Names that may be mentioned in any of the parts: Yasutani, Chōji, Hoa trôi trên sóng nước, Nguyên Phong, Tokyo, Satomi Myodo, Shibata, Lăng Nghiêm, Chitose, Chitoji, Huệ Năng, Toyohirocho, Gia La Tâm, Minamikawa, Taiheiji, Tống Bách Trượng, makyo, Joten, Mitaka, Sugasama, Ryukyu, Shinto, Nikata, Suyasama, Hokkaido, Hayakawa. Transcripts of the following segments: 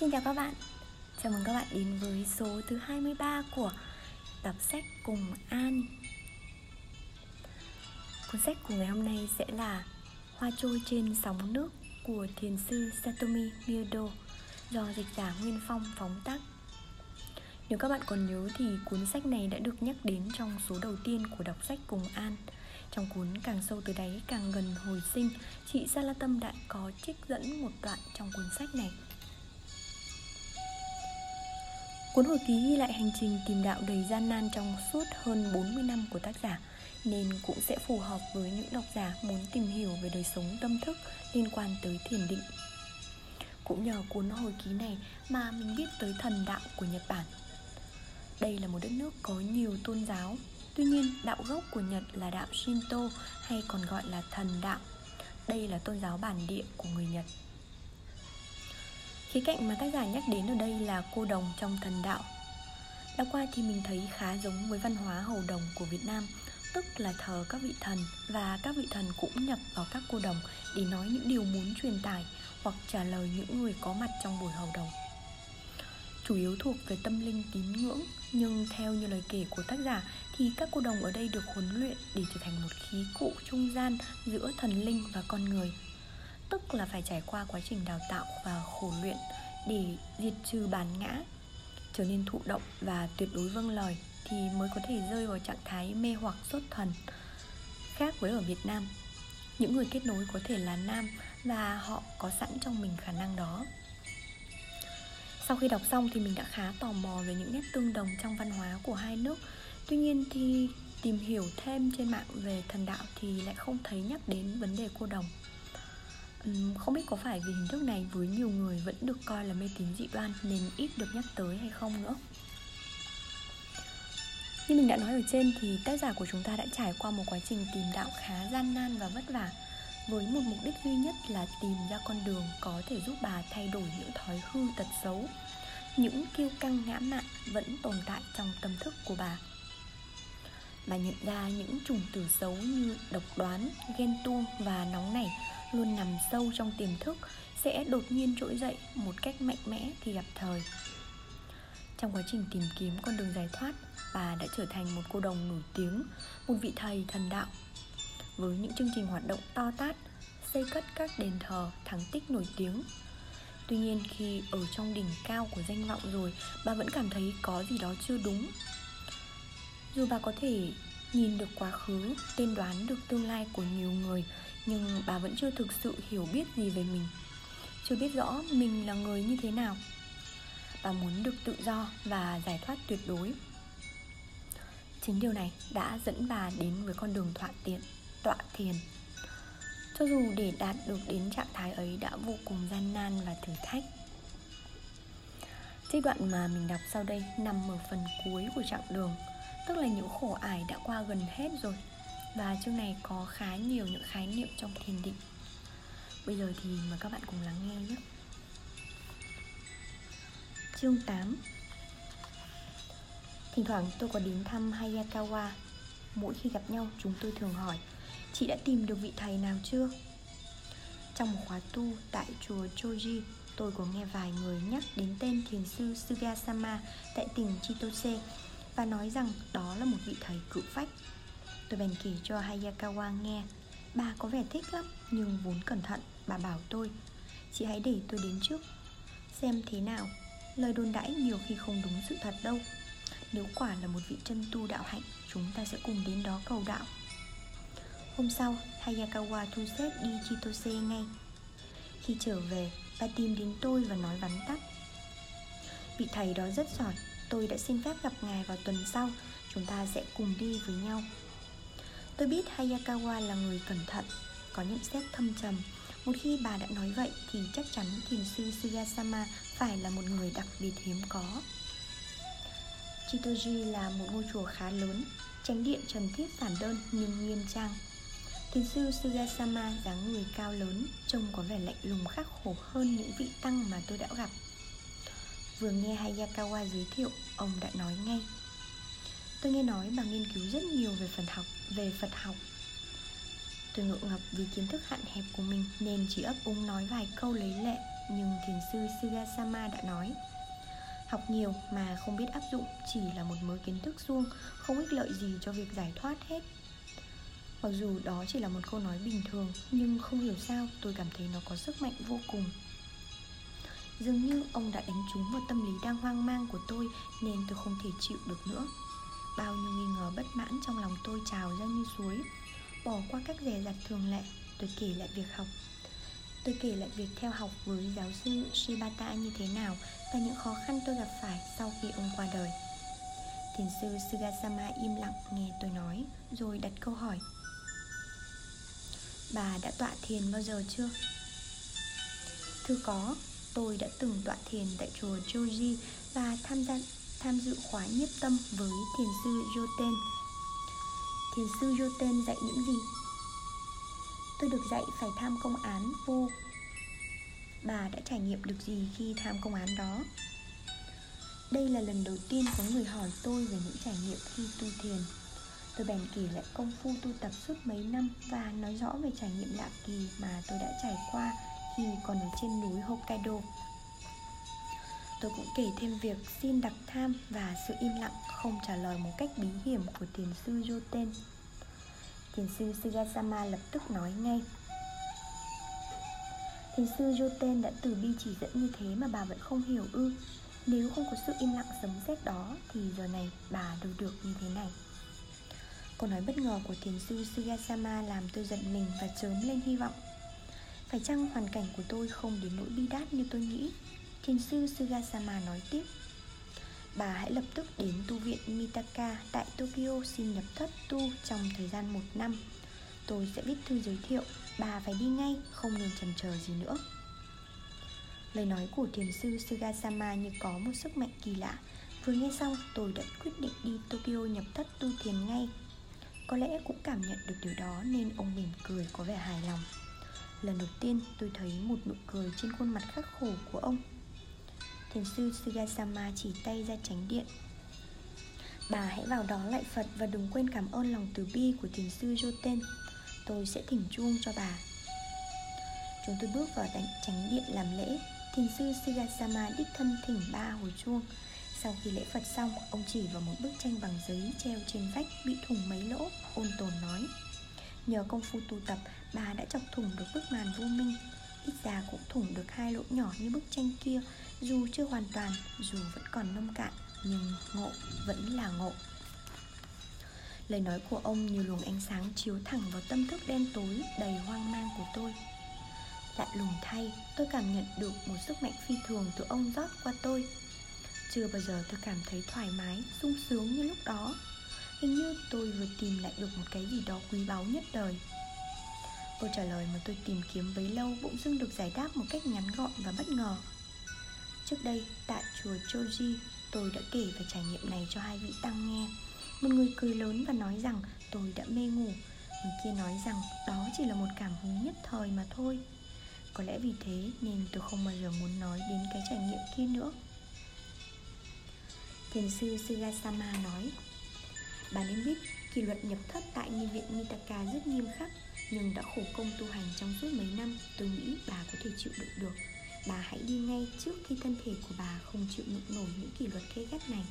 Xin chào các bạn, chào mừng các bạn đến với số thứ 23 của tập sách Cùng An. Cuốn sách của ngày hôm nay sẽ là Hoa Trôi Trên Sóng Nước của thiền sư Satomi Myodo, do dịch giả Nguyên Phong phóng tác. Nếu các bạn còn nhớ thì cuốn sách này đã được nhắc đến trong số đầu tiên của đọc sách Cùng An. Trong cuốn Càng Sâu Từ Đáy Càng Gần Hồi Sinh, chị Gia La Tâm đã có trích dẫn một đoạn trong cuốn sách này. Cuốn hồi ký ghi lại hành trình tìm đạo đầy gian nan trong suốt hơn 40 năm của tác giả, nên cũng sẽ phù hợp với những độc giả muốn tìm hiểu về đời sống tâm thức liên quan tới thiền định. Cũng nhờ cuốn hồi ký này mà mình biết tới thần đạo của Nhật Bản. Đây là một đất nước có nhiều tôn giáo, tuy nhiên đạo gốc của Nhật là đạo Shinto hay còn gọi là thần đạo. Đây là tôn giáo bản địa của người Nhật. Khía cạnh mà tác giả nhắc đến ở đây là cô đồng trong thần đạo. Đã qua thì mình thấy khá giống với văn hóa hầu đồng của Việt Nam, tức là thờ các vị thần, và các vị thần cũng nhập vào các cô đồng để nói những điều muốn truyền tải hoặc trả lời những người có mặt trong buổi hầu đồng. Chủ yếu thuộc về tâm linh tín ngưỡng, nhưng theo như lời kể của tác giả thì các cô đồng ở đây được huấn luyện để trở thành một khí cụ trung gian giữa thần linh và con người, tức là phải trải qua quá trình đào tạo và khổ luyện để diệt trừ bản ngã, trở nên thụ động và tuyệt đối vâng lời thì mới có thể rơi vào trạng thái mê hoặc xuất thần. Khác với ở Việt Nam, những người kết nối có thể là nam và họ có sẵn trong mình khả năng đó. Sau khi đọc xong thì mình đã khá tò mò về những nét tương đồng trong văn hóa của hai nước. Tuy nhiên thì tìm hiểu thêm trên mạng về thần đạo thì lại không thấy nhắc đến vấn đề cô đồng. Không biết có phải vì hình thức này với nhiều người vẫn được coi là mê tín dị đoan nên ít được nhắc tới hay không nữa. Như mình đã nói ở trên thì tác giả của chúng ta đã trải qua một quá trình tìm đạo khá gian nan và vất vả, với một mục đích duy nhất là tìm ra con đường có thể giúp bà thay đổi những thói hư tật xấu, những kiêu căng ngã mạn vẫn tồn tại trong tâm thức của bà. Bà nhận ra những chủng tử xấu như độc đoán, ghen tuông và nóng nảy luôn nằm sâu trong tiềm thức, sẽ đột nhiên trỗi dậy một cách mạnh mẽ khi gặp thời. Trong quá trình tìm kiếm con đường giải thoát, bà đã trở thành một cô đồng nổi tiếng, một vị thầy thần đạo. Với những chương trình hoạt động to tát, xây cất các đền thờ, thắng tích nổi tiếng. Tuy nhiên khi ở trong đỉnh cao của danh vọng rồi, bà vẫn cảm thấy có gì đó chưa đúng. Dù bà có thể nhìn được quá khứ, tiên đoán được tương lai của nhiều người, nhưng bà vẫn chưa thực sự hiểu biết gì về mình, chưa biết rõ mình là người như thế nào. Bà muốn được tự do và giải thoát tuyệt đối. Chính điều này đã dẫn bà đến với con đường tọa thiền. Cho dù để đạt được đến trạng thái ấy đã vô cùng gian nan và thử thách. Trích đoạn mà mình đọc sau đây nằm ở phần cuối của chặng đường, tức là những khổ ải đã qua gần hết rồi. Và chương này có khá nhiều những khái niệm trong thiền định. Bây giờ thì mời các bạn cùng lắng nghe nhé. Chương 8. Thỉnh thoảng tôi có đến thăm Hayakawa. Mỗi khi gặp nhau chúng tôi thường hỏi: chị đã tìm được vị thầy nào chưa? Trong một khóa tu tại chùa Chōji, tôi có nghe vài người nhắc đến tên thiền sư Sugasama tại tỉnh Chitose và nói rằng đó là một vị thầy cự phách. Tôi bèn kể cho Hayakawa nghe. Bà có vẻ thích lắm, nhưng vốn cẩn thận, bà bảo tôi: chị hãy để tôi đến trước, xem thế nào. Lời đồn đãi nhiều khi không đúng sự thật đâu. Nếu quả là một vị chân tu đạo hạnh, chúng ta sẽ cùng đến đó cầu đạo. Hôm sau, Hayakawa thu xếp đi Chitose ngay. Khi trở về, bà tìm đến tôi và nói vắn tắt: vị thầy đó rất giỏi, tôi đã xin phép gặp ngài vào tuần sau, chúng ta sẽ cùng đi với nhau. Tôi biết Hayakawa là người cẩn thận, có nhận xét thâm trầm. Một khi bà đã nói vậy thì chắc chắn thiền sư Suyasama phải là một người đặc biệt hiếm có. Chitoji là một ngôi chùa khá lớn, chánh điện trần thiết giản đơn nhưng nghiêm trang. Thiền sư Suyasama dáng người cao lớn, trông có vẻ lạnh lùng khắc khổ hơn những vị tăng mà tôi đã gặp. Vừa nghe Hayakawa giới thiệu, ông đã nói ngay: tôi nghe nói bà nghiên cứu rất nhiều về Phật học. Tôi ngượng ngập vì kiến thức hạn hẹp của mình nên chỉ ấp úng nói vài câu lấy lệ nhưng thiền sư Sugasama đã nói: học nhiều mà không biết áp dụng chỉ là một mớ kiến thức suông, không ích lợi gì cho việc giải thoát hết. Mặc dù đó chỉ là một câu nói bình thường, nhưng không hiểu sao tôi cảm thấy nó có sức mạnh vô cùng. Dường như ông đã đánh trúng vào tâm lý đang hoang mang của tôi, nên tôi không thể chịu được nữa. Bao nhiêu nghi ngờ bất mãn trong lòng tôi trào ra như suối. Bỏ qua các dè dặt thường lệ, tôi kể lại việc học. Tôi kể lại việc theo học với giáo sư Shibata như thế nào và những khó khăn tôi gặp phải sau khi ông qua đời. Thiền sư Sugasama im lặng nghe tôi nói, rồi đặt câu hỏi: bà đã tọa thiền bao giờ chưa? Thưa có, tôi đã từng tọa thiền tại chùa Chōji và tham dự khóa nhiếp tâm với thiền sư Joten. Thiền sư Joten dạy những gì? Tôi được dạy phải tham công án vô. Bà đã trải nghiệm được gì khi tham công án đó? Đây là lần đầu tiên có người hỏi tôi về những trải nghiệm khi tu thiền. Tôi bèn kể lại công phu tu tập suốt mấy năm và nói rõ về trải nghiệm lạ kỳ mà tôi đã trải qua khi còn ở trên núi Hokkaido. Tôi cũng kể thêm việc xin đặc tham và sự im lặng không trả lời một cách bí hiểm của thiền sư Joten. Thiền sư Sugasama lập tức nói ngay: thiền sư Joten đã từ bi chỉ dẫn như thế mà bà vẫn không hiểu ư? Nếu không có sự im lặng sấm sét đó thì giờ này bà đâu được như thế này. Câu nói bất ngờ của thiền sư Sugasama làm tôi giận mình và chớm lên hy vọng. Phải chăng hoàn cảnh của tôi không đến nỗi bi đát như tôi nghĩ? Thiền sư Sugasama nói tiếp: bà hãy lập tức đến tu viện Mitaka tại Tokyo xin nhập thất tu trong thời gian 1 năm. Tôi sẽ viết thư giới thiệu, bà phải đi ngay, không nên chần chờ gì nữa. Lời nói của thiền sư Sugasama như có một sức mạnh kỳ lạ. Vừa nghe xong tôi đã quyết định đi Tokyo nhập thất tu thiền ngay. Có lẽ cũng cảm nhận được điều đó nên ông mỉm cười có vẻ hài lòng. Lần đầu tiên tôi thấy một nụ cười trên khuôn mặt khắc khổ của ông. Thiền sư Sugasama chỉ tay ra chánh điện: bà hãy vào đó lạy Phật và đừng quên cảm ơn lòng từ bi của thiền sư Joten. Tôi sẽ thỉnh chuông cho bà. Chúng tôi bước vào chánh điện làm lễ. Thiền sư Sugasama đích thân thỉnh 3 hồi chuông. Sau khi lễ Phật xong, ông chỉ vào một bức tranh bằng giấy treo trên vách bị thủng mấy lỗ, ôn tồn nói: nhờ công phu tu tập, bà đã chọc thủng được bức màn vô minh. Ít ra cũng thủng được 2 lỗ nhỏ như bức tranh kia. Dù chưa hoàn toàn, dù vẫn còn nông cạn, nhưng ngộ vẫn là ngộ. Lời nói của ông như luồng ánh sáng chiếu thẳng vào tâm thức đen tối đầy hoang mang của tôi. Lạ lùng thay, tôi cảm nhận được một sức mạnh phi thường từ ông rót qua tôi. Chưa bao giờ tôi cảm thấy thoải mái, sung sướng như lúc đó. Hình như tôi vừa tìm lại được một cái gì đó quý báu nhất đời. Câu trả lời mà tôi tìm kiếm bấy lâu bỗng dưng được giải đáp một cách ngắn gọn và bất ngờ. Trước đây, tại chùa Chōji, tôi đã kể về trải nghiệm này cho 2 vị tăng nghe. Một người cười lớn và nói rằng tôi đã mê ngủ. Người kia nói rằng đó chỉ là một cảm hứng nhất thời mà thôi. Có lẽ vì thế nên tôi không bao giờ muốn nói đến cái trải nghiệm kia nữa. Thiền sư Sugasama nói: bà nên biết kỷ luật nhập thất tại nghi viện Mitaka rất nghiêm khắc, nhưng đã khổ công tu hành trong suốt mấy năm, tôi nghĩ bà có thể chịu đựng được. Bà hãy đi ngay trước khi thân thể của bà không chịu đựng nổi những kỷ luật gay gắt này.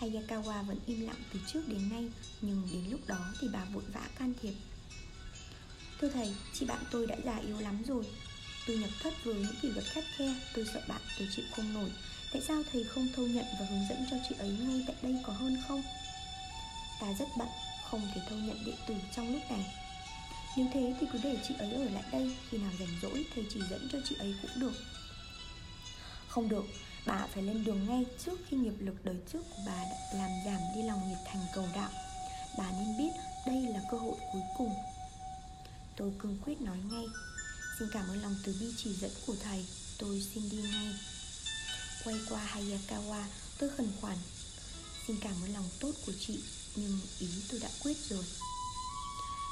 Hayakawa vẫn im lặng từ trước đến nay, nhưng đến lúc đó thì bà vội vã can thiệp: thưa thầy, chị bạn tôi đã già yếu lắm rồi. Tôi nhập thất với những kỷ luật khắt khe, tôi sợ bạn tôi chịu không nổi. Tại sao thầy không thâu nhận và hướng dẫn cho chị ấy ngay tại đây có hơn không? Ta rất bận, không thể thâu nhận đệ tử trong lúc này. Nếu thế thì cứ để chị ấy ở lại đây, khi nào rảnh rỗi thầy chỉ dẫn cho chị ấy cũng được. Không được, bà phải lên đường ngay trước khi nghiệp lực đời trước của bà đã làm giảm đi lòng nhiệt thành cầu đạo. Bà nên biết đây là cơ hội cuối cùng. Tôi cương quyết nói ngay: xin cảm ơn lòng từ bi chỉ dẫn của thầy, tôi xin đi ngay. Quay qua Hayakawa, tôi khẩn khoản: xin cảm ơn lòng tốt của chị, nhưng ý tôi đã quyết rồi.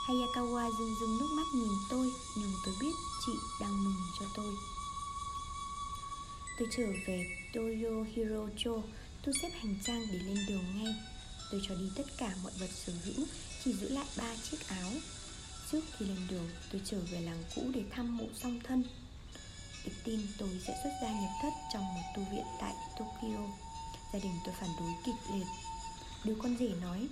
Hayakawa rưng rưng nước mắt nhìn tôi, nhưng tôi biết chị đang mừng cho tôi. Tôi trở về Toyohirocho, tôi xếp hành trang để lên đường ngay. Tôi cho đi tất cả mọi vật sở hữu, chỉ giữ lại 3 chiếc áo. Trước khi lên đường, tôi trở về làng cũ để thăm mộ song thân. Tôi tin tôi sẽ xuất gia nhập thất trong một tu viện tại Tokyo. Gia đình tôi phản đối kịch liệt. Đứa con rể nói: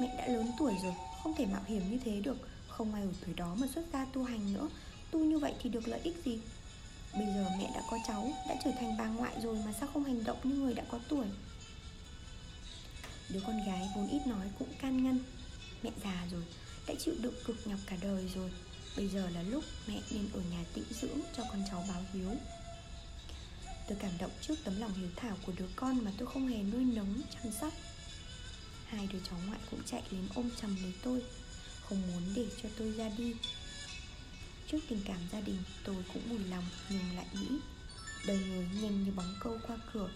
mẹ đã lớn tuổi rồi, không thể mạo hiểm như thế được. Không ai ở tuổi đó mà xuất gia tu hành nữa. Tu như vậy thì được lợi ích gì? Bây giờ mẹ đã có cháu, đã trở thành bà ngoại rồi mà sao không hành động như người đã có tuổi? Đứa con gái vốn ít nói cũng can ngăn: mẹ già rồi, đã chịu đựng cực nhọc cả đời rồi. Bây giờ là lúc mẹ nên ở nhà tĩnh dưỡng cho con cháu báo hiếu. Tôi cảm động trước tấm lòng hiếu thảo của đứa con mà tôi không hề nuôi nấng chăm sóc. Hai đứa cháu ngoại cũng chạy đến ôm chầm lấy tôi, không muốn để cho tôi ra đi. Trước tình cảm gia đình, tôi cũng buồn lòng nhưng lại nghĩ đời người nhanh như bóng câu qua cửa.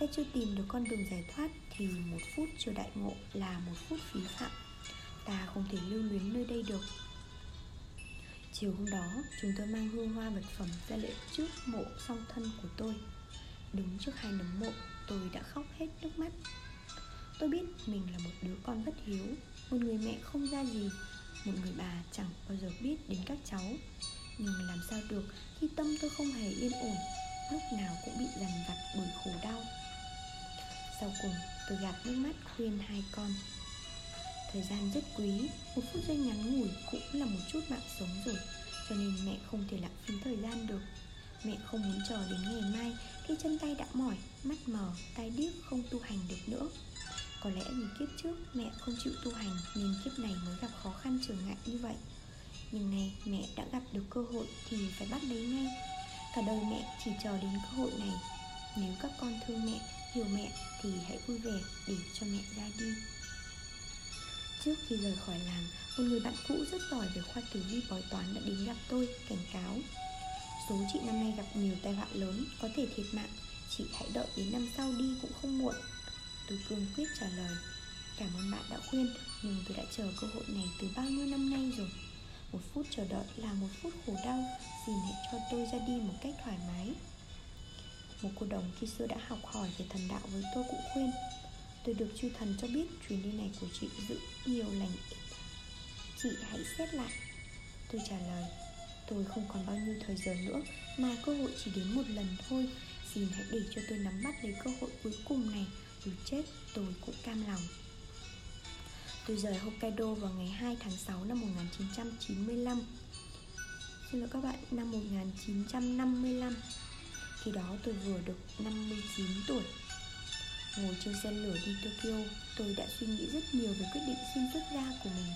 Ta chưa tìm được con đường giải thoát thì một phút chưa đại ngộ là một phút phí phạm. Ta không thể lưu luyến nơi đây được. Chiều hôm đó, chúng tôi mang hương hoa vật phẩm ra lễ trước mộ song thân của tôi. Đứng trước hai nấm mộ, tôi đã khóc hết nước mắt. Tôi biết mình là một đứa con bất hiếu, một người mẹ không ra gì, một người bà chẳng bao giờ biết đến các cháu. Nhưng làm sao được khi tâm tôi không hề yên ổn, lúc nào cũng bị dằn vặt bởi khổ đau. Sau cùng, tôi gạt nước mắt khuyên hai con: thời gian rất quý, một phút giây ngắn ngủi cũng là một chút mạng sống rồi, cho nên mẹ không thể lãng phí thời gian được. Mẹ không muốn chờ đến ngày mai khi chân tay đã mỏi, mắt mờ, tai điếc không tu hành được nữa. Có lẽ vì kiếp trước mẹ không chịu tu hành nên kiếp này mới gặp khó khăn trở ngại như vậy. Nhưng nay mẹ đã gặp được cơ hội thì phải bắt lấy ngay. Cả đời mẹ chỉ chờ đến cơ hội này. Nếu các con thương mẹ, hiểu mẹ thì hãy vui vẻ để cho mẹ ra đi. Trước khi rời khỏi làng, một người bạn cũ rất giỏi về khoa tử vi bói toán đã đến gặp tôi, cảnh cáo: số chị năm nay gặp nhiều tai họa lớn, có thể thiệt mạng. Chị hãy đợi đến năm sau đi cũng không muộn. Tôi cương quyết trả lời: cảm ơn bạn đã khuyên, nhưng tôi đã chờ cơ hội này từ bao nhiêu năm nay rồi. Một phút chờ đợi là một phút khổ đau, xin hãy cho tôi ra đi một cách thoải mái. Một cô đồng khi xưa đã học hỏi về thần đạo với tôi cũng khuyên. Tôi được chư thần cho biết chuyến đi này của chị giữ nhiều lành ít, chị hãy xét lại. Tôi trả lời: tôi không còn bao nhiêu thời giờ nữa, mà cơ hội chỉ đến một lần thôi. Xin hãy để cho tôi nắm bắt lấy cơ hội cuối cùng này, dù chết tôi cũng cam lòng. Tôi rời Hokkaido vào ngày 2 tháng 6 năm 1995. Xin lỗi các bạn, năm 1955. Khi đó tôi vừa được 59 tuổi. Ngồi trên xe lửa đi Tokyo, tôi đã suy nghĩ rất nhiều về quyết định xin xuất gia của mình.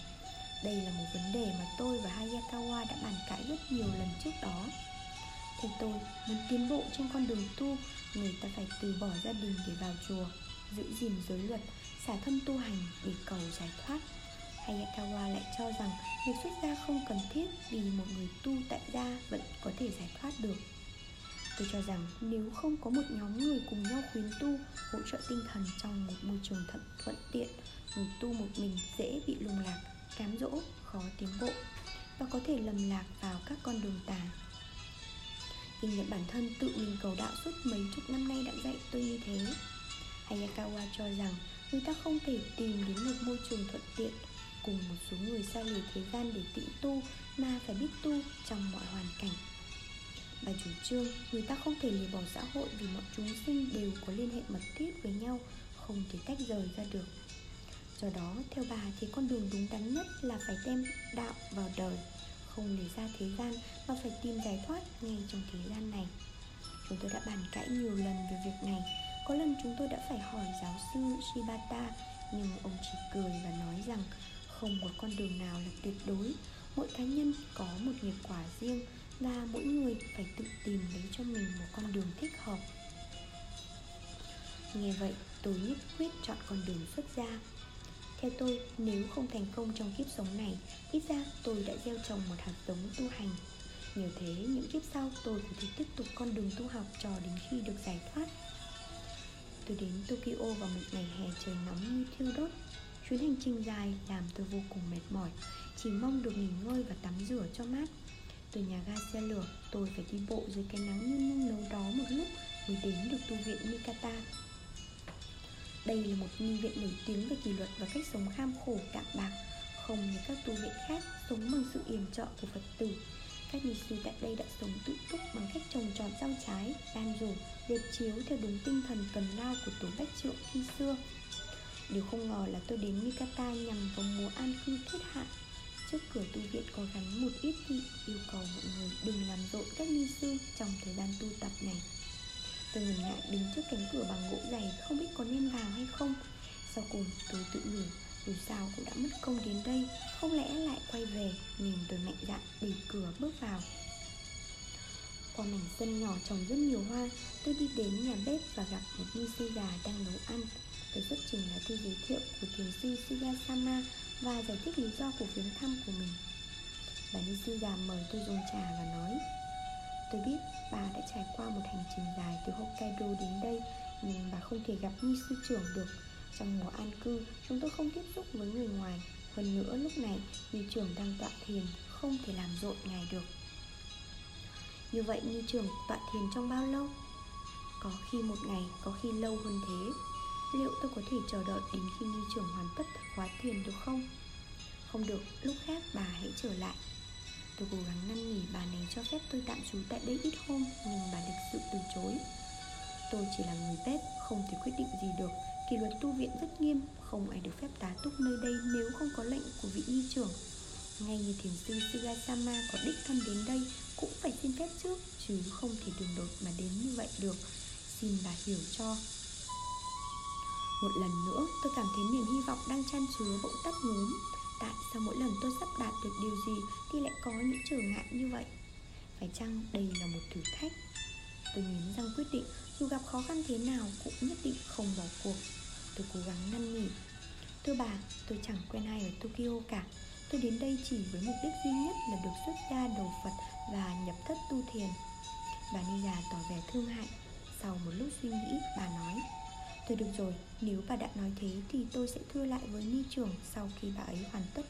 Đây là một vấn đề mà tôi và Hayakawa đã bàn cãi rất nhiều lần trước đó. Theo tôi, muốn tiến bộ trên con đường tu, người ta phải từ bỏ gia đình để vào chùa, giữ gìn giới luật, xả thân tu hành để cầu giải thoát. Hayakawa lại cho rằng việc xuất gia không cần thiết vì một người tu tại gia vẫn có thể giải thoát được. Tôi cho rằng nếu không có một nhóm người cùng nhau khuyến tu, hỗ trợ tinh thần trong một môi trường thuận tiện, người tu một mình dễ bị lung lạc, cám dỗ, khó tiến bộ và có thể lầm lạc vào các con đường tà. Kinh nghiệm bản thân tự mình cầu đạo suốt mấy chục năm nay đã dạy tôi như thế. Hayakawa cho rằng người ta không thể tìm đến một môi trường thuận tiện cùng một số người xa lìa thế gian để tĩnh tu, mà phải biết tu trong mọi hoàn cảnh. Bà chủ trương người ta không thể lìa bỏ xã hội vì mọi chúng sinh đều có liên hệ mật thiết với nhau, không thể tách rời ra được. Do đó, theo bà thì con đường đúng đắn nhất là phải đem đạo vào đời, không để ra thế gian mà phải tìm giải thoát ngay trong thế gian này. Chúng tôi đã bàn cãi nhiều lần về việc này. Có lần chúng tôi đã phải hỏi giáo sư Shibata, nhưng ông chỉ cười và nói rằng không có con đường nào là tuyệt đối. Mỗi cá nhân có một nghiệp quả riêng và mỗi người phải tự tìm lấy cho mình một con đường thích hợp. Nghe vậy, tôi nhất quyết chọn con đường xuất gia. Theo tôi, nếu không thành công trong kiếp sống này, ít ra tôi đã gieo trồng một hạt giống tu hành. Nhờ thế, những kiếp sau tôi có thể tiếp tục con đường tu học cho đến khi được giải thoát. Tôi đến Tokyo vào một ngày hè trời nóng như thiêu đốt. Chuyến hành trình dài làm tôi vô cùng mệt mỏi, chỉ mong được nghỉ ngơi và tắm rửa cho mát. Từ nhà ga xe lửa, tôi phải đi bộ dưới cái nắng như nung nấu đó một lúc mới đến được tu viện Nikata. Đây là một tu viện nổi tiếng về kỷ luật và cách sống kham khổ đạm bạc, không như các tu viện khác sống bằng sự yểm trợ của Phật tử. Các ni sư tại đây đã sống tự túc bằng cách trồng trọt rau trái, đan rổ, liệt chiếu theo đúng tinh thần cần lao của Tống Bách Trượng khi xưa. Điều không ngờ là tôi đến Nikata nhằm vào mùa an cư kết hạn. Trước cửa tu viện có gắn một ít thị yêu cầu mọi người đừng làm rộn các ni sư trong thời gian tu tập này. Tôi ngần ngại đứng trước cánh cửa bằng gỗ dày, không biết có nên vào hay không. Sau cùng tôi tự nhủ, dù sao cũng đã mất công đến đây, không lẽ lại quay về, nên tôi mạnh dạn đẩy cửa bước vào. Qua mảnh sân nhỏ trồng rất nhiều hoa, tôi đi đến nhà bếp và gặp một ni sư già đang nấu ăn. Tôi xuất trình lá thư giới thiệu của thiền sư Suyasama và giải thích lý do của chuyến thăm của mình. Bà ni sư già mời tôi dùng trà và nói: tôi biết bà đã trải qua một hành trình dài từ Hokkaido đến đây, nhưng bà không thể gặp ni sư trưởng được. Trong mùa an cư, chúng tôi không tiếp xúc với người ngoài. Hơn nữa lúc này, ni trưởng đang tọa thiền, không thể làm rộn ngài được. Như vậy ni trưởng tọa thiền trong bao lâu? Có khi một ngày, có khi lâu hơn thế. Liệu tôi có thể chờ đợi đến khi ni trưởng hoàn tất khóa thiền được không? Không được, lúc khác bà hãy trở lại. Tôi cố gắng năn nỉ bà này cho phép tôi tạm trú tại đây ít hôm, nhưng bà lịch sự từ chối. Tôi chỉ là người bếp, không thể quyết định gì được. Kỷ luật tu viện rất nghiêm, không ai được phép tá túc nơi đây nếu không có lệnh của vị ni trưởng. Ngay như thiền sư Sugasama có đích thân đến đây cũng phải xin phép trước, chứ không thể đường đột mà đến như vậy được. Xin bà hiểu cho. Một lần nữa tôi cảm thấy niềm hy vọng đang chan chứa bỗng tắt ngúm. Tại sao mỗi lần tôi sắp đạt được điều gì thì lại có những trở ngại như vậy? Phải chăng đây là một thử thách? Tôi nghiến răng quyết định, dù gặp khó khăn thế nào cũng nhất định không bỏ cuộc. Tôi cố gắng năn nỉ: thưa bà, tôi chẳng quen ai ở Tokyo cả. Tôi đến đây chỉ với mục đích duy nhất là được xuất gia đầu Phật và nhập thất tu thiền. Bà ni già tỏ vẻ thương hại. Sau một lúc suy nghĩ, bà nói: thôi được rồi, nếu bà đã nói thế thì tôi sẽ thưa lại với ni trưởng sau khi bà ấy hoàn tất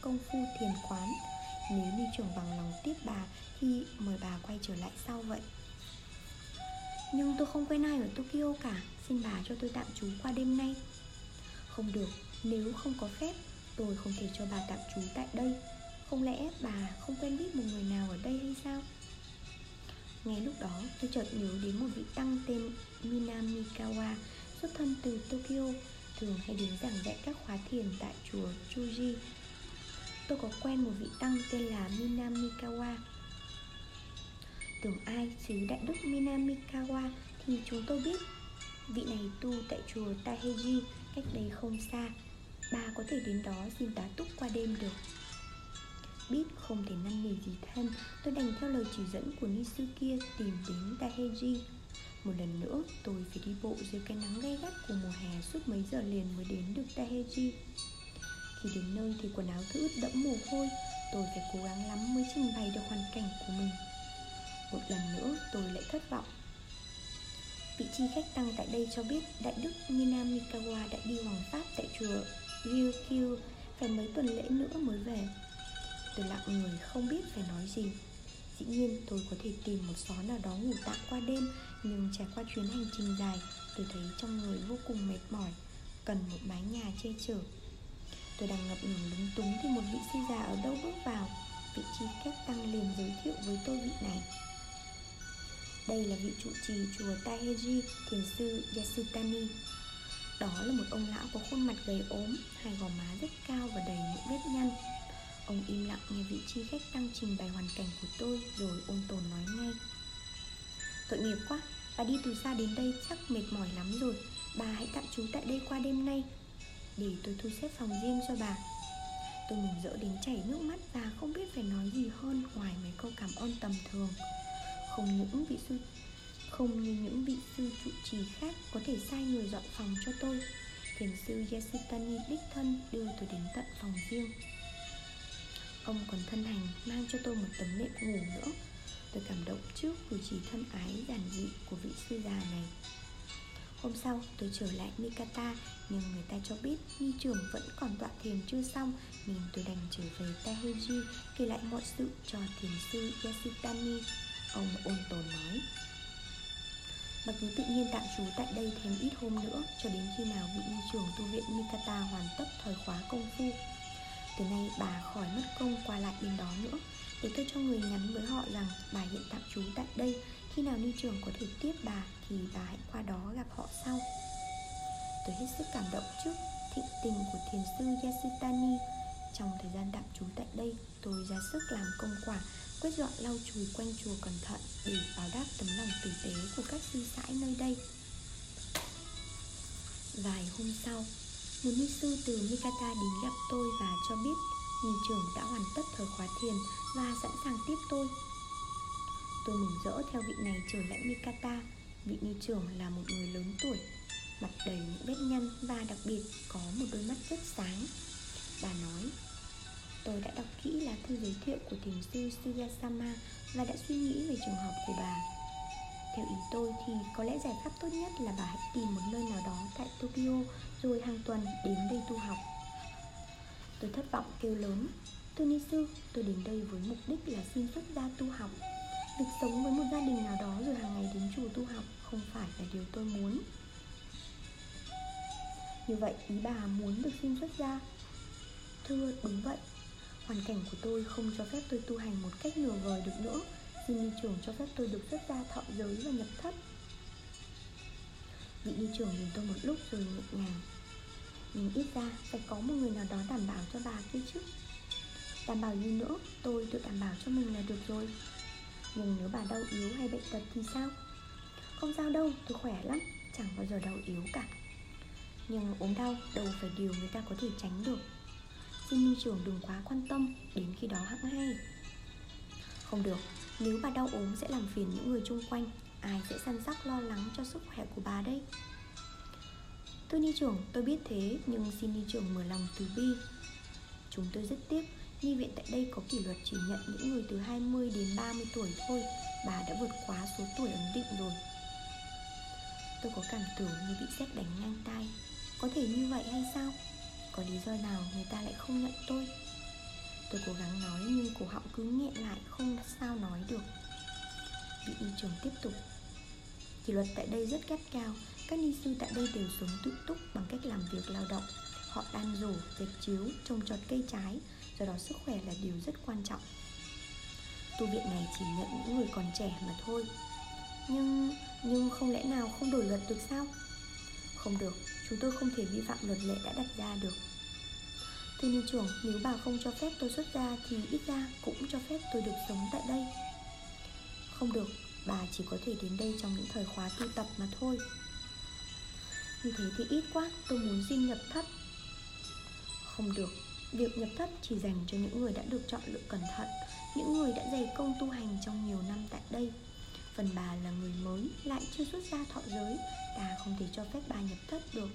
công phu thiền quán. Nếu ni trưởng bằng lòng tiếp bà thì mời bà quay trở lại sau vậy. Nhưng tôi không quen ai ở Tokyo cả, xin bà cho tôi tạm trú qua đêm nay. Không được, nếu không có phép, tôi không thể cho bà tạm trú tại đây. Không lẽ bà không quen biết một người nào ở đây hay sao? Ngay lúc đó, tôi chợt nhớ đến một vị tăng tên Minamikawa, xuất thân từ Tokyo, thường hay đến giảng dạy các khóa thiền tại chùa Chōji. Tôi có quen một vị tăng tên là Minamikawa. Tưởng ai xứ Đại Đức Minamikawa thì chúng tôi biết. Vị này tu tại chùa Taiheiji cách đây không xa. Bà có thể đến đó xin tá túc qua đêm được. Biết không thể năn nỉ gì thêm, tôi đành theo lời chỉ dẫn của ni sư kia tìm đến Taiheiji. Một lần nữa tôi phải đi bộ dưới cái nắng gay gắt của mùa hè suốt mấy giờ liền mới đến được Taiheiji. Khi đến nơi thì quần áo ướt đẫm mồ hôi. Tôi phải cố gắng lắm mới trình bày được hoàn cảnh của mình. Một lần nữa tôi lại thất vọng. Vị chi khách tăng tại đây cho biết Đại Đức Minamikawa đã đi hoàng pháp tại chùa Ryukyu, phải mấy tuần lễ nữa mới về. Tôi lặng người không biết phải nói gì. Dĩ nhiên tôi có thể tìm một xó nào đó ngủ tạm qua đêm, nhưng trải qua chuyến hành trình dài, tôi thấy trong người vô cùng mệt mỏi, cần một mái nhà che chở. Tôi đang ngập ngừng lúng túng thì một vị sư già ở đâu bước vào. Vị chi khách tăng liền giới thiệu với tôi vị này: đây là vị trụ trì chùa Taiheiji, thiền sư Yasutani. Đó là một ông lão có khuôn mặt gầy ốm, hai gò má rất cao và đầy những vết nhăn. Ông im lặng nghe vị tri khách tăng trình bày hoàn cảnh của tôi, rồi ôn tồn nói ngay: tội nghiệp quá, bà đi từ xa đến đây chắc mệt mỏi lắm rồi. Bà hãy tạm trú tại đây qua đêm nay, để tôi thu xếp phòng riêng cho bà. Tôi mừng rỡ đến chảy nước mắt và không biết phải nói gì hơn ngoài mấy câu cảm ơn tầm thường. Không như những vị sư trụ trì khác có thể sai người dọn phòng cho tôi, thiền sư Yasutani đích thân đưa tôi đến tận phòng riêng. Ông còn thân hành mang cho tôi một tấm nệm ngủ nữa. Tôi cảm động trước cử chỉ thân ái giản dị của vị sư già này. Hôm sau tôi trở lại Nikata, nhưng người ta cho biết ni trưởng vẫn còn tọa thiền chưa xong, nên tôi đành trở về Taiheiji kể lại mọi sự cho thiền sư Yasutani. Ông ôn tồn nói: bà cứ tự nhiên tạm trú tại đây thêm ít hôm nữa, cho đến khi nào vị ni trưởng tu viện Nikata hoàn tất thời khóa công phu. Từ nay bà khỏi mất công qua lại bên đó nữa, để tôi cho người nhắn với họ rằng bà hiện tạm trú tại đây. Khi nào ni trưởng có thể tiếp bà thì bà hãy qua đó gặp họ sau. Tôi hết sức cảm động trước thịnh tình của thiền sư Yasutani. Trong thời gian tạm trú tại đây, tôi ra sức làm công quả, quét dọn lau chùi quanh chùa cẩn thận để báo đáp tấm lòng tử tế của các sư sãi nơi đây. Vài hôm sau, một ni sư từ Nikata đến gặp tôi và cho biết ni trưởng đã hoàn tất thời khóa thiền và sẵn sàng tiếp tôi. Tôi mừng rỡ theo vị này trở lại Nikata. Vị ni trưởng là một người lớn tuổi, mặt đầy những vết nhăn và đặc biệt có một đôi mắt rất sáng. Bà nói: tôi đã đọc kỹ lá thư giới thiệu của thiền sư Suyasama và đã suy nghĩ về trường hợp của bà. Theo ý tôi thì có lẽ giải pháp tốt nhất là bà hãy tìm một nơi nào đó tại Tokyo rồi hàng tuần đến đây tu học. Tôi thất vọng kêu lớn: thưa ni sư, tôi đến đây với mục đích là xin xuất gia tu học. Việc sống với một gia đình nào đó rồi hàng ngày đến chùa tu học không phải là điều tôi muốn. Như vậy ý bà muốn được xin xuất gia? Thưa, đúng vậy. Hoàn cảnh của tôi không cho phép tôi tu hành một cách nửa vời được nữa. Xin ni trưởng cho phép tôi được xuất gia thọ giới và nhập thất. Vị ni trưởng nhìn tôi một lúc rồi ngượng ngàng: nhưng ít ra phải có một người nào đó đảm bảo cho bà kia chứ. Đảm bảo gì nữa, tôi tự đảm bảo cho mình là được rồi. Nhưng nếu bà đau yếu hay bệnh tật thì sao? Không sao đâu, tôi khỏe lắm, chẳng bao giờ đau yếu cả. Nhưng ốm đau đâu phải điều người ta có thể tránh được. Xin ni trưởng đừng quá quan tâm, đến khi đó hẵng hay. Không được, nếu bà đau ốm sẽ làm phiền những người chung quanh. Ai sẽ săn sóc lo lắng cho sức khỏe của bà đây? Thưa ni trưởng, tôi biết thế, nhưng xin ni trưởng mở lòng từ bi. Chúng tôi rất tiếc, ni viện tại đây có kỷ luật chỉ nhận những người từ 20 đến 30 tuổi thôi. Bà đã vượt quá số tuổi ấn định rồi. Tôi có cảm tưởng như bị sét đánh ngang tai. Có thể như vậy hay sao? Có lý do nào người ta lại không nhận tôi? Tôi cố gắng nói nhưng cổ họng cứ nghẹn lại, không sao nói được. Vị ni trưởng tiếp tục: kỷ luật tại đây rất gắt cao. Các ni sư tại đây đều sống tự túc bằng cách làm việc lao động. Họ đan rổ, dệt chiếu, trồng trọt cây trái. Do đó sức khỏe là điều rất quan trọng. Tu viện này chỉ nhận những người còn trẻ mà thôi. Nhưng không lẽ nào không đổi luật được sao? Không được, chúng tôi không thể vi phạm luật lệ đã đặt ra được. Thưa ni trưởng, nếu bà không cho phép tôi xuất gia thì ít ra cũng cho phép tôi được sống tại đây. Không được, bà chỉ có thể đến đây trong những thời khóa tu tập mà thôi. Như thế thì ít quá, tôi muốn xin nhập thất. Không được, việc nhập thất chỉ dành cho những người đã được chọn lựa cẩn thận, những người đã dày công tu hành trong nhiều năm tại đây. Phần bà là người mới, lại chưa xuất gia thọ giới, ta không thể cho phép bà nhập thất được.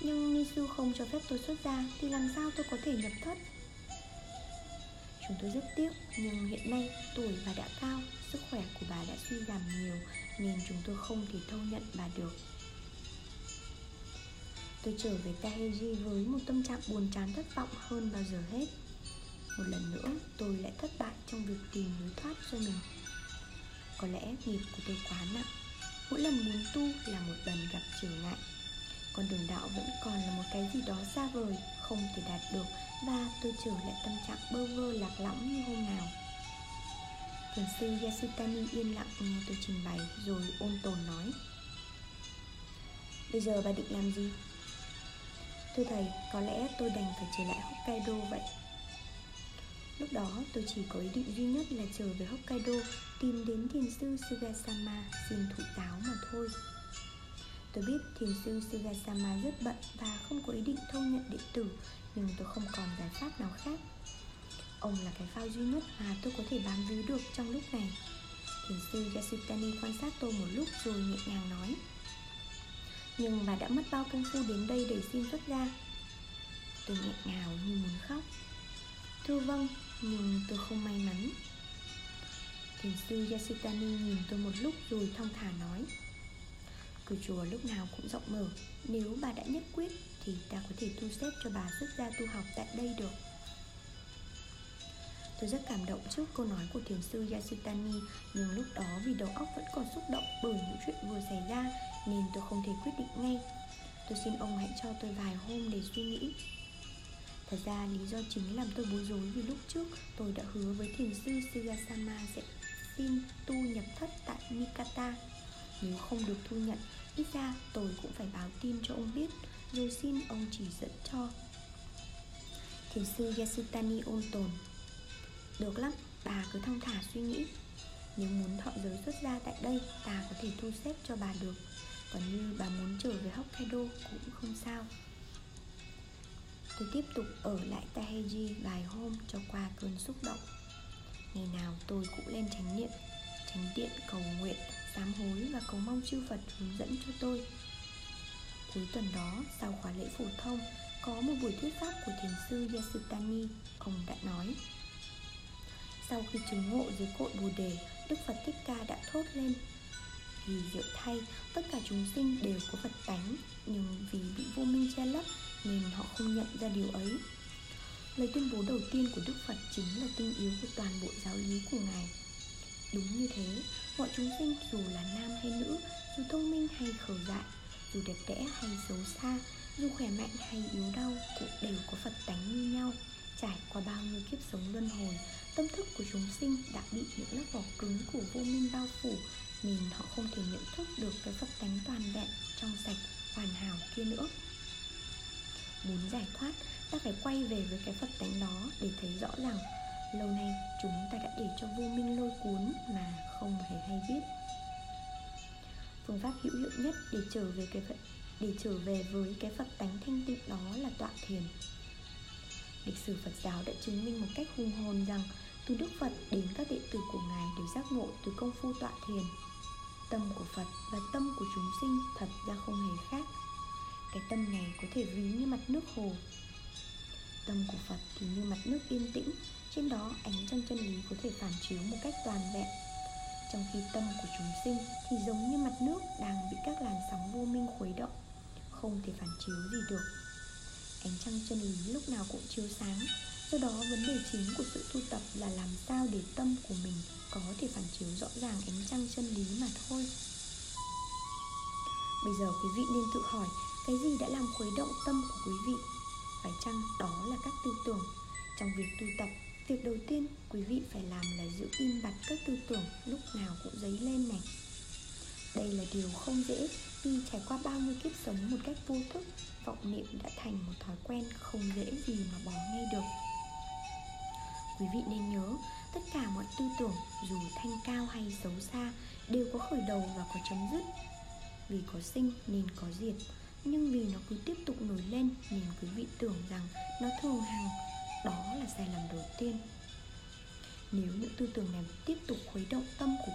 Nhưng ni sư không cho phép tôi xuất gia thì làm sao tôi có thể nhập thất? Chúng tôi rất tiếc, nhưng hiện nay tuổi bà đã cao, sức khỏe của bà đã suy giảm nhiều, nên chúng tôi không thể thâu nhận bà được. Tôi trở về Taiheiji với một tâm trạng buồn chán thất vọng hơn bao giờ hết. Một lần nữa tôi lại thất bại trong việc tìm lối thoát cho mình. Có lẽ nghiệp của tôi quá nặng. Mỗi lần muốn tu là một lần gặp trở ngại. Con đường đạo vẫn còn là một cái gì đó xa vời, không thể đạt được. Và tôi trở lại tâm trạng bơ vơ lạc lõng như hôm nào. Thiền sư Yasutani yên lặng nghe tôi trình bày rồi ôn tồn nói: bây giờ bà định làm gì? Thưa thầy, có lẽ tôi đành phải trở lại Hokkaido vậy. Lúc đó tôi chỉ có ý định duy nhất là trở về Hokkaido, tìm đến thiền sư Sugasama xin thụ giáo mà thôi. Tôi biết thiền sư Sugasama rất bận và không có ý định thu nhận đệ tử, nhưng tôi không còn giải pháp nào khác. Ông là cái phao duy nhất mà tôi có thể bám víu được trong lúc này. Thiền sư Yasutani quan sát tôi một lúc rồi nhẹ nhàng nói: nhưng bà đã mất bao công phu đến đây để xin xuất gia. Tôi nghẹn ngào như muốn khóc. Thưa vâng, nhưng tôi không may mắn. Thiền sư Yasutani nhìn tôi một lúc rồi thong thả nói: cửa chùa lúc nào cũng rộng mở. Nếu bà đã nhất quyết thì ta có thể thu xếp cho bà xuất gia tu học tại đây được. Tôi rất cảm động trước câu nói của thiền sư Yasutani, nhưng lúc đó vì đầu óc vẫn còn xúc động bởi những chuyện vừa xảy ra nên tôi không thể quyết định ngay. Tôi xin ông hãy cho tôi vài hôm để suy nghĩ. Thật ra lý do chính làm tôi bối rối vì lúc trước tôi đã hứa với thiền sư Sugasama sẽ xin tu nhập thất tại Nikata. Nếu không được thu nhận, ít ra tôi cũng phải báo tin cho ông biết, rồi xin ông chỉ dẫn cho. Thiền sư Yasutani ôn tồn: Được lắm, bà cứ thong thả suy nghĩ. Nếu muốn thọ giới xuất gia tại đây, ta có thể thu xếp cho bà được. Còn như bà muốn trở về Hokkaido cũng không sao. Tôi tiếp tục ở lại Taiheiji vài hôm cho qua cơn xúc động. Ngày nào tôi cũng lên chánh điện cầu nguyện, sám hối và cầu mong chư Phật hướng dẫn cho tôi. Cuối tuần đó, sau khóa lễ phổ thông, có một buổi thuyết pháp của thiền sư Yasutani. Ông đã nói: Sau khi chứng ngộ dưới cội Bồ Đề, Đức Phật Thích Ca đã thốt lên: Vì diệu thay, tất cả chúng sinh đều có Phật tánh, nhưng vì bị vô minh che lấp nên họ không nhận ra điều ấy. Lời tuyên bố đầu tiên của Đức Phật chính là tinh yếu của toàn bộ giáo lý của Ngài. Đúng như thế, mọi chúng sinh dù là nam hay nữ, dù thông minh hay khờ dại, dù đẹp đẽ hay xấu xa, dù khỏe mạnh hay yếu đau, cũng đều có Phật tánh như nhau. Trải qua bao nhiêu kiếp sống luân hồi, tâm thức của chúng sinh đã bị những lớp vỏ cứng của vô minh bao phủ, nên họ không thể nhận thức được cái Phật tánh toàn vẹn, trong sạch, hoàn hảo kia nữa. Muốn giải thoát, ta phải quay về với cái Phật tánh đó để thấy rõ rằng lâu nay chúng ta đã để cho vô minh lôi cuốn mà không hề hay biết. Phương pháp hữu hiệu nhất để trở về với cái Phật tánh thanh tịnh đó là tọa thiền. Lịch sử Phật giáo đã chứng minh một cách hùng hồn rằng từ Đức Phật đến các đệ tử của Ngài đều giác ngộ từ công phu tọa thiền. Tâm của Phật và tâm của chúng sinh thật ra không hề khác. Cái tâm này có thể ví như mặt nước hồ. Tâm của Phật thì như mặt nước yên tĩnh, trên đó ánh trăng chân lý có thể phản chiếu một cách toàn vẹn. Trong khi tâm của chúng sinh thì giống như mặt nước đang bị các làn sóng vô minh khuấy động, không thể phản chiếu gì được. Ánh trăng chân lý lúc nào cũng chiếu sáng. Do đó vấn đề chính của sự tu tập là làm sao để tâm của mình có thể phản chiếu rõ ràng ánh trăng chân lý mà thôi. Bây giờ quý vị nên tự hỏi, cái gì đã làm khuấy động tâm của quý vị? Phải chăng đó là các tư tưởng? Trong việc tu tập, việc đầu tiên quý vị phải làm là giữ im bặt các tư tưởng lúc nào cũng dấy lên này. Đây là điều không dễ, vì trải qua bao nhiêu kiếp sống một cách vô thức, vọng niệm đã thành một thói quen không dễ gì mà bỏ ngay được. Quý vị nên nhớ, tất cả mọi tư tưởng, dù thanh cao hay xấu xa, đều có khởi đầu và có chấm dứt. Vì có sinh nên có diệt, nhưng vì nó cứ tiếp tục nổi lên nên quý vị tưởng rằng nó thường hằng. Đó là sai lầm đầu tiên. Nếu những tư tưởng này tiếp tục khuấy động tâm của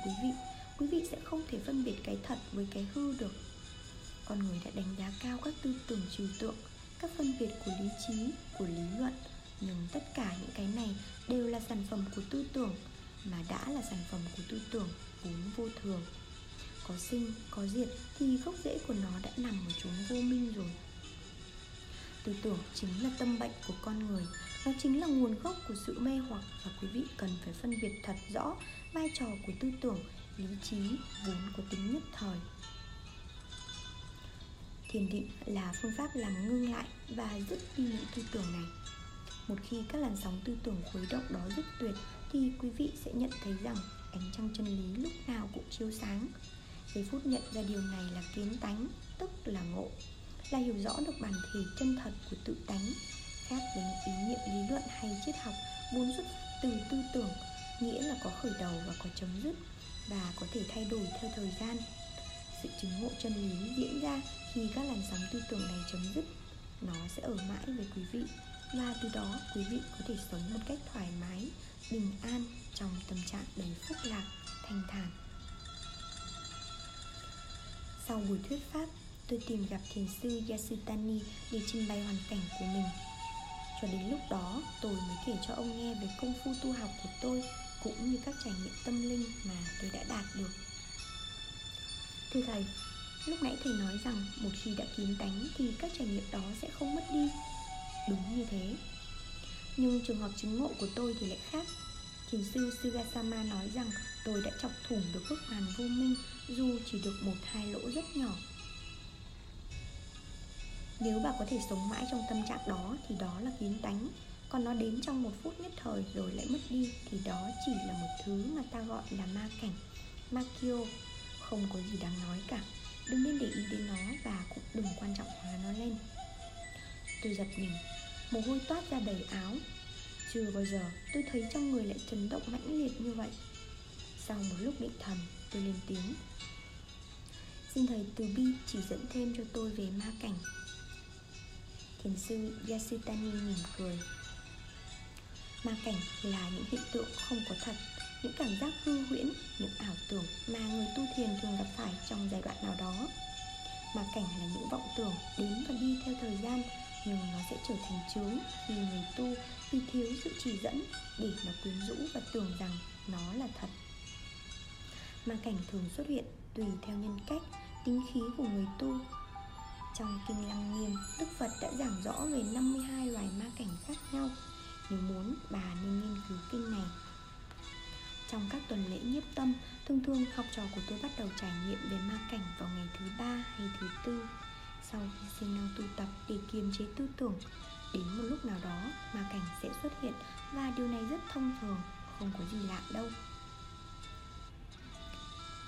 quý vị sẽ không thể phân biệt cái thật với cái hư được. Con người đã đánh giá cao các tư tưởng trừu tượng, các phân biệt của lý trí, của lý luận, nhưng tất cả những cái này đều là sản phẩm của tư tưởng, mà đã là sản phẩm của tư tưởng vốn vô thường. Có sinh, có diệt thì gốc rễ của nó đã nằm ở chốn vô minh rồi. Tư tưởng chính là tâm bệnh của con người, nó chính là nguồn gốc của sự mê hoặc, và quý vị cần phải phân biệt thật rõ vai trò của tư tưởng, lý trí vốn có tính nhất thời. Thiền định là phương pháp làm ngưng lại và dứt đi những tư tưởng này. Một khi các làn sóng tư tưởng khuấy động đó dứt tuyệt thì quý vị sẽ nhận thấy rằng ánh trăng chân lý lúc nào cũng chiếu sáng. Giây phút nhận ra điều này là kiến tánh, tức là ngộ, là hiểu rõ được bản thể chân thật của tự tánh, khác với những ý niệm lý luận hay triết học vốn xuất từ tư tưởng, nghĩa là có khởi đầu và có chấm dứt và có thể thay đổi theo thời gian. Sự chứng ngộ chân lý diễn ra khi các làn sóng tư tưởng này chấm dứt. Nó sẽ ở mãi với quý vị, và từ đó quý vị có thể sống một cách thoải mái, bình an, trong tâm trạng đầy phúc lạc, thanh thản. Sau buổi thuyết pháp, tôi tìm gặp thiền sư Yasutani để trình bày hoàn cảnh của mình. Cho đến lúc đó, tôi mới kể cho ông nghe về công phu tu học của tôi, cũng như các trải nghiệm tâm linh mà tôi đã đạt được. Thưa thầy, lúc nãy thầy nói rằng một khi đã kiến tánh thì các trải nghiệm đó sẽ không mất đi. Đúng như thế. Nhưng trường hợp chứng ngộ của tôi thì lại khác. Thiền sư Sugasama nói rằng tôi đã chọc thủng được bức màn vô minh dù chỉ được một hai lỗ rất nhỏ. Nếu bà có thể sống mãi trong tâm trạng đó thì đó là kiến tánh. Còn nó đến trong một phút nhất thời rồi lại mất đi thì đó chỉ là một thứ mà ta gọi là ma cảnh, makyo. Không có gì đáng nói cả. Đừng nên để ý đến nó và cũng đừng quan trọng hóa nó lên. Tôi giật mình, mồ hôi toát ra đầy áo. Chưa bao giờ tôi thấy trong người lại chấn động mãnh liệt như vậy. Sau một lúc định thần, tôi lên tiếng: xin thầy từ bi chỉ dẫn thêm cho tôi về ma cảnh. Thiền sư Yasutani mỉm cười. Ma cảnh là những hiện tượng không có thật, những cảm giác hư huyễn, những ảo tưởng mà người tu thiền thường gặp phải trong giai đoạn nào đó. Ma cảnh là những vọng tưởng đến và đi theo thời gian, nhưng nó sẽ trở thành chướng khi người tu vì thiếu sự chỉ dẫn để nó quyến rũ và tưởng rằng nó là thật. Ma cảnh thường xuất hiện tùy theo nhân cách, tính khí của người tu. Trong Kinh Lăng Nghiêm, Đức Phật đã giảng rõ về 52 loài ma cảnh khác nhau. Nếu muốn, bà nên nghiên cứu kinh này. Trong các tuần lễ nhiếp tâm, thường thường học trò của tôi bắt đầu trải nghiệm về ma cảnh vào ngày thứ 3 hay thứ 4. Sau khi siêng năng tu tập để kiềm chế tư tưởng, đến một lúc nào đó ma cảnh sẽ xuất hiện, và điều này rất thông thường, không có gì lạ đâu.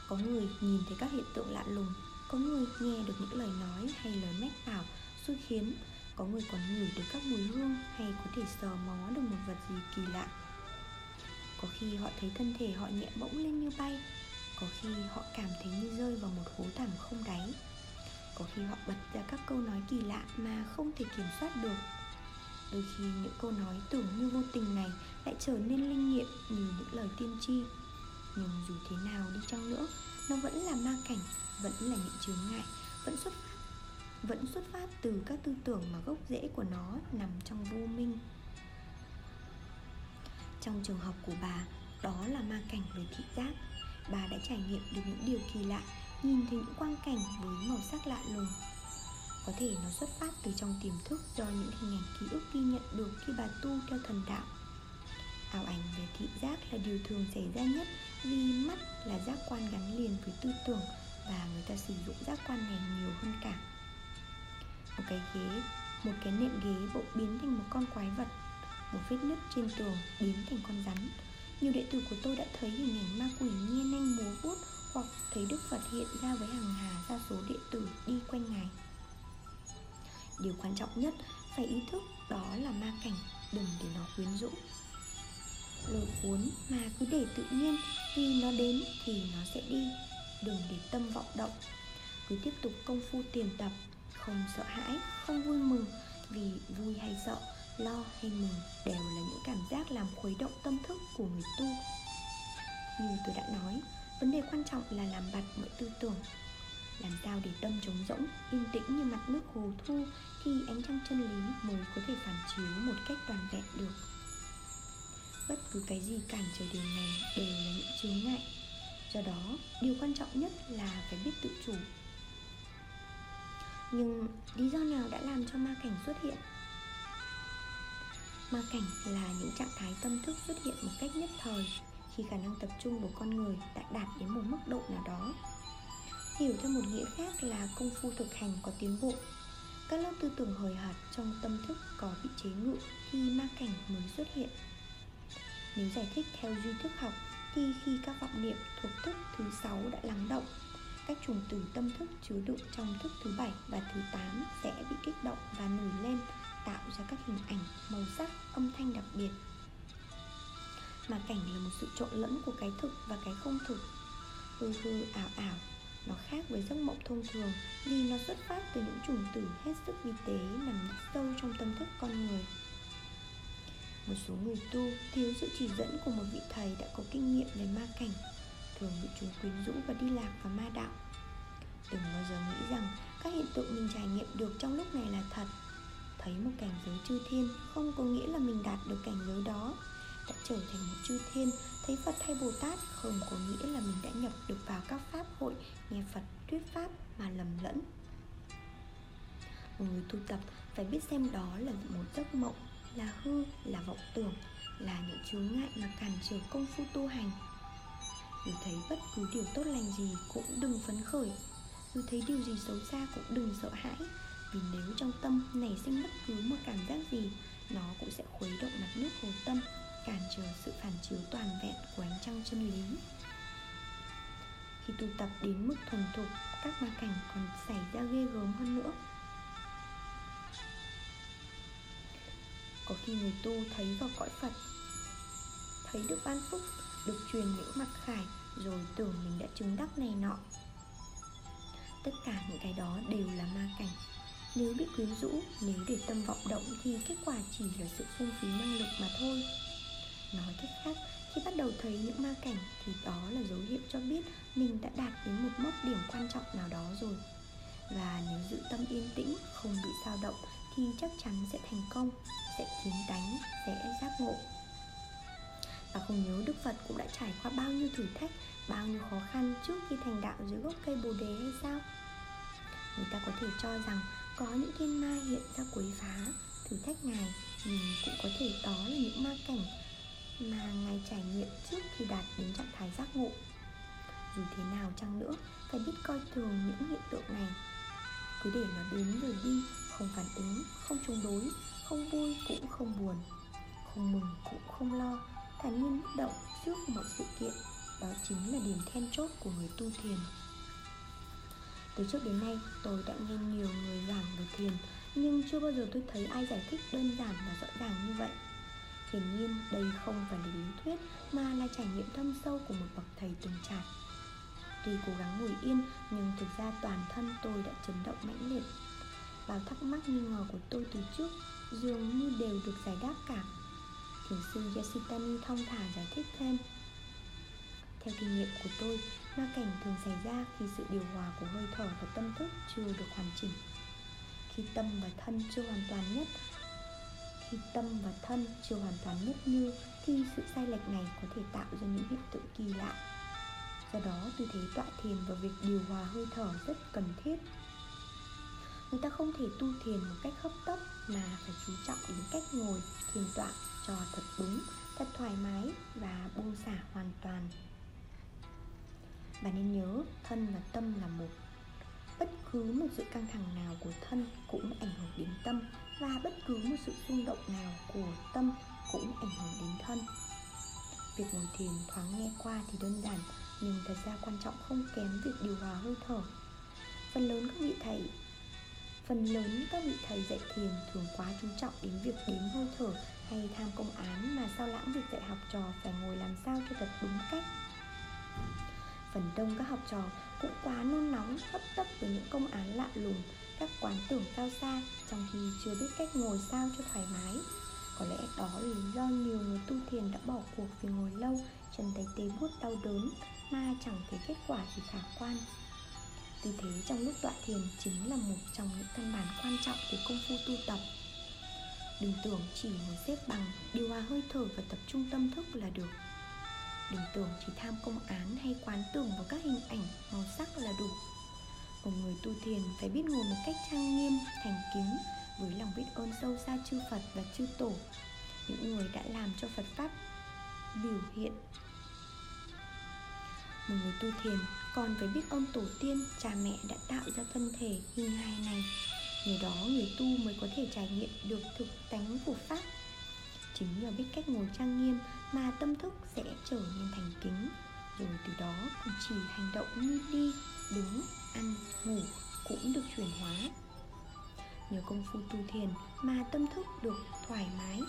Có người nhìn thấy các hiện tượng lạ lùng, có người nghe được những lời nói hay lời mách bảo xui khiến, có người còn ngửi được các mùi hương hay có thể sờ mó được một vật gì kỳ lạ. Có khi họ thấy thân thể họ nhẹ bỗng lên như bay, có khi họ cảm thấy như rơi vào một hố thẳm không đáy, có khi họ bật ra các câu nói kỳ lạ mà không thể kiểm soát được. Đôi khi những câu nói tưởng như vô tình này lại trở nên linh nghiệm như những lời tiên tri. Nhưng dù thế nào đi chăng nữa, nó vẫn là ma cảnh, vẫn là những chướng ngại, vẫn xuất phát từ các tư tưởng mà gốc rễ của nó nằm trong vô minh. Trong trường hợp của bà, đó là ma cảnh về thị giác. Bà đã trải nghiệm được những điều kỳ lạ, nhìn thấy những quang cảnh với màu sắc lạ lùng. Có thể nó xuất phát từ trong tiềm thức do những hình ảnh ký ức ghi nhận được khi bà tu theo thần đạo. Ảo ảnh về thị giác là điều thường xảy ra nhất vì mắt là giác quan gắn liền với tư tưởng, và người ta sử dụng giác quan này nhiều hơn cả. Một cái nệm ghế bỗng biến thành một con quái vật, một vết nứt trên tường biến thành con rắn. Nhiều đệ tử của tôi đã thấy hình ảnh ma quỷ nhe nanh múa vuốt, hoặc thấy Đức Phật hiện ra với hàng hà sa số đệ tử đi quanh Ngài. Điều quan trọng nhất phải ý thức đó là ma cảnh, đừng để nó quyến rũ, lôi cuốn, mà cứ để tự nhiên, vì nó đến thì nó sẽ đi. Đừng để tâm vọng động, cứ tiếp tục công phu thiền tập, không sợ hãi, không vui mừng, vì vui hay sợ, lo hay mừng đều là những cảm giác làm khuấy động tâm thức của người tu. Như tôi đã nói, vấn đề quan trọng là làm bặt mọi tư tưởng. Làm sao để tâm trống rỗng, yên tĩnh như mặt nước hồ thu thì ánh trăng chân lý mới có thể phản chiếu một cách toàn vẹn được. Bất cứ cái gì cản trở điều này đều là những chướng ngại. Do đó, điều quan trọng nhất là phải biết tự chủ. Nhưng lý do nào đã làm cho ma cảnh xuất hiện? Ma cảnh là những trạng thái tâm thức xuất hiện một cách nhất thời, khi khả năng tập trung của con người đã đạt đến một mức độ nào đó. Hiểu theo một nghĩa khác là công phu thực hành có tiến bộ. Các lớp tư tưởng hời hợt trong tâm thức có bị chế ngự thì ma cảnh mới xuất hiện. Nếu giải thích theo duy thức học thì khi các vọng niệm thuộc thức thứ 6 đã lắng động, các chủng tử tâm thức chứa đựng trong thức thứ 7 và thứ 8 sẽ bị kích động và nổi lên, tạo ra các hình ảnh, màu sắc, âm thanh đặc biệt. Ma cảnh là một sự trộn lẫn của cái thực và cái không thực, hư hư ảo ảo. Nó khác với giấc mộng thông thường vì nó xuất phát từ những chủng tử hết sức vi tế nằm sâu trong tâm thức con người. Một số người tu thiếu sự chỉ dẫn của một vị thầy đã có kinh nghiệm về ma cảnh, thường bị chúng quyến rũ và đi lạc vào ma đạo. Đừng bao giờ nghĩ rằng các hiện tượng mình trải nghiệm được trong lúc này là thật. Thấy một cảnh giới chư thiên không có nghĩa là mình đạt được cảnh giới đó. Đã trở thành một chư thiên, thấy Phật hay Bồ Tát không có nghĩa là mình đã nhập được vào các pháp hội, nghe Phật thuyết pháp mà lầm lẫn. Một người tu tập phải biết xem đó là một giấc mộng, là hư, là vọng tưởng, là những chướng ngại mà cản trở công phu tu hành. Dù thấy bất cứ điều tốt lành gì cũng đừng phấn khởi, dù thấy điều gì xấu xa cũng đừng sợ hãi, Vì nếu trong tâm nảy sinh bất cứ một cảm giác gì, nó cũng sẽ khuấy động mặt nước hồ tâm, cản trở sự phản chiếu toàn vẹn của ánh trăng chân lý. Khi tu tập đến mức thuần thục, các ma cảnh còn xảy ra ghê gớm hơn nữa. Có khi người tu thấy vào cõi Phật, thấy được ban phúc, được truyền những mặc khải, rồi tưởng mình đã chứng đắc này nọ. Tất cả những cái đó đều là ma cảnh. Nếu biết quyến rũ, nếu để tâm vọng động thì kết quả chỉ là sự phung phí năng lực mà thôi. Nói cách khác, khi bắt đầu thấy những ma cảnh thì đó là dấu hiệu cho biết mình đã đạt đến một mốc điểm quan trọng nào đó rồi. Và nếu giữ tâm yên tĩnh, không bị dao động thì chắc chắn sẽ thành công, sẽ kiến tánh, sẽ giác ngộ. Và không nhớ Đức Phật cũng đã trải qua bao nhiêu thử thách, bao nhiêu khó khăn trước khi thành đạo dưới gốc cây Bồ Đề hay sao? Người ta có thể cho rằng có những thiên ma hiện ra quấy phá, thử thách Ngài, nhưng cũng có thể đó là những ma cảnh mà Ngài trải nghiệm trước khi đạt đến trạng thái giác ngộ. Dù thế nào chăng nữa, phải biết coi thường những hiện tượng này. Cứ để nó đến rồi đi, không phản ứng, không chống đối, không vui cũng không buồn, không mừng cũng không lo, thản nhiên bất động trước mọi sự kiện. Đó chính là điểm then chốt của người tu thiền. Từ trước đến nay, tôi đã nghe nhiều người giảng về thiền, nhưng chưa bao giờ tôi thấy ai giải thích đơn giản và rõ ràng như vậy. Hiển nhiên, đây không phải là lý thuyết mà là trải nghiệm thâm sâu của một bậc thầy từng trải. Tuy cố gắng ngồi yên, nhưng thực ra toàn thân tôi đã chấn động mãnh liệt. Bao thắc mắc nghi ngờ của tôi từ trước dường như đều được giải đáp cả. Thiền sư Yasutani thong thả giải thích thêm. Theo kinh nghiệm của tôi, ma cảnh thường xảy ra khi sự điều hòa của hơi thở và tâm thức chưa được hoàn chỉnh. Khi tâm và thân chưa hoàn toàn nhất, như thì sự sai lệch này có thể tạo ra những hiện tượng kỳ lạ. Do đó, tư thế tọa thiền và việc điều hòa hơi thở rất cần thiết. Người ta không thể tu thiền một cách hấp tấp mà phải chú trọng đến cách ngồi, thiền tọa cho thật đúng, thật thoải mái và buông xả hoàn toàn. Bạn nên nhớ, thân và tâm là một. Bất cứ một sự căng thẳng nào của thân cũng ảnh hưởng đến tâm, và bất cứ một sự xung động nào của tâm cũng ảnh hưởng đến thân. Việc ngồi thiền thoáng nghe qua thì đơn giản, nhưng thật ra quan trọng không kém việc điều hòa hơi thở. Phần lớn các vị thầy dạy thiền thường quá chú trọng đến việc đếm hơi thở hay tham công án mà sao lãng việc dạy học trò phải ngồi làm sao cho thật đúng cách. Phần đông các học trò cũng quá nôn nóng, hấp tấp với những công án lạ lùng, các quán tưởng cao xa, trong khi chưa biết cách ngồi sao cho thoải mái. Có lẽ đó là lý do nhiều người tu thiền đã bỏ cuộc vì ngồi lâu, chân tay tê buốt đau đớn mà chẳng thấy kết quả gì khả quan. Tư thế trong lúc tọa thiền chính là một trong những căn bản quan trọng của công phu tu tập. Đừng tưởng chỉ ngồi xếp bằng, điều hòa hơi thở và tập trung tâm thức là được. Đừng tưởng chỉ tham công án hay quán tưởng vào các hình ảnh, màu sắc là đủ. Một người tu thiền phải biết ngồi một cách trang nghiêm, thành kính, với lòng biết ơn sâu xa chư Phật và chư Tổ, những người đã làm cho Phật Pháp biểu hiện. Một người tu thiền còn phải biết ơn tổ tiên, cha mẹ đã tạo ra thân thể hình hài này. Nhờ đó người tu mới có thể trải nghiệm được thực tánh của Pháp. Chính nhờ biết cách ngồi trang nghiêm mà tâm thức sẽ trở nên thành kính, rồi từ đó cử chỉ hành động như đi, đứng, ăn, ngủ cũng được chuyển hóa. Nhờ công phu tu thiền mà tâm thức được thoải mái,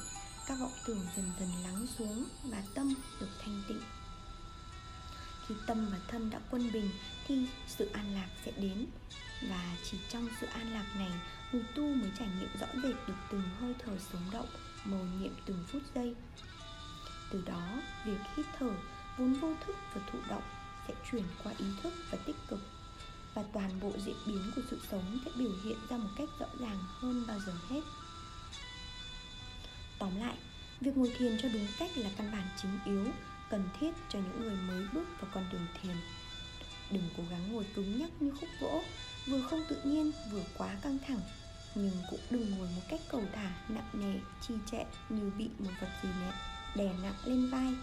các vọng tưởng dần dần lắng xuống và tâm được thanh tịnh. Khi tâm và thân đã quân bình thì sự an lạc sẽ đến. Và chỉ trong sự an lạc này, người tu mới trải nghiệm rõ rệt được từng hơi thở sống động, mầu nhiệm từng phút giây. Từ đó, việc hít thở vốn vô thức và thụ động sẽ chuyển qua ý thức và tích cực, và toàn bộ diễn biến của sự sống sẽ biểu hiện ra một cách rõ ràng hơn bao giờ hết. Tóm lại, việc ngồi thiền cho đúng cách là căn bản chính yếu, cần thiết cho những người mới bước vào con đường thiền. Đừng cố gắng ngồi cứng nhắc như khúc gỗ, vừa không tự nhiên vừa quá căng thẳng, nhưng cũng đừng ngồi một cách cầu thả, nặng nề, trì trệ như bị một vật gì đè nặng lên vai.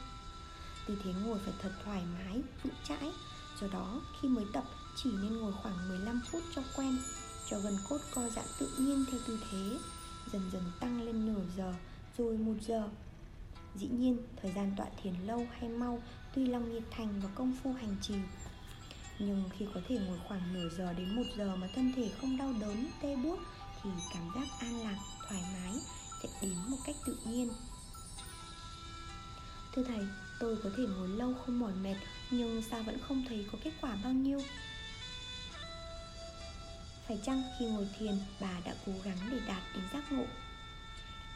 Tư thế ngồi phải thật thoải mái, vững chãi. Do đó, khi mới tập chỉ nên ngồi khoảng 15 phút cho quen, cho gân cốt co giãn tự nhiên theo tư thế, dần dần tăng lên nửa giờ, rồi 1 giờ. Dĩ nhiên, thời gian tọa thiền lâu hay mau tùy lòng nhiệt thành và công phu hành trì. Nhưng khi có thể ngồi khoảng nửa giờ đến 1 giờ mà thân thể không đau đớn, tê buốt, thì cảm giác an lạc, thoải mái sẽ đến một cách tự nhiên. Thưa thầy, tôi có thể ngồi lâu không mỏi mệt, nhưng sao vẫn không thấy có kết quả bao nhiêu? Phải chăng khi ngồi thiền, bà đã cố gắng để đạt đến giác ngộ?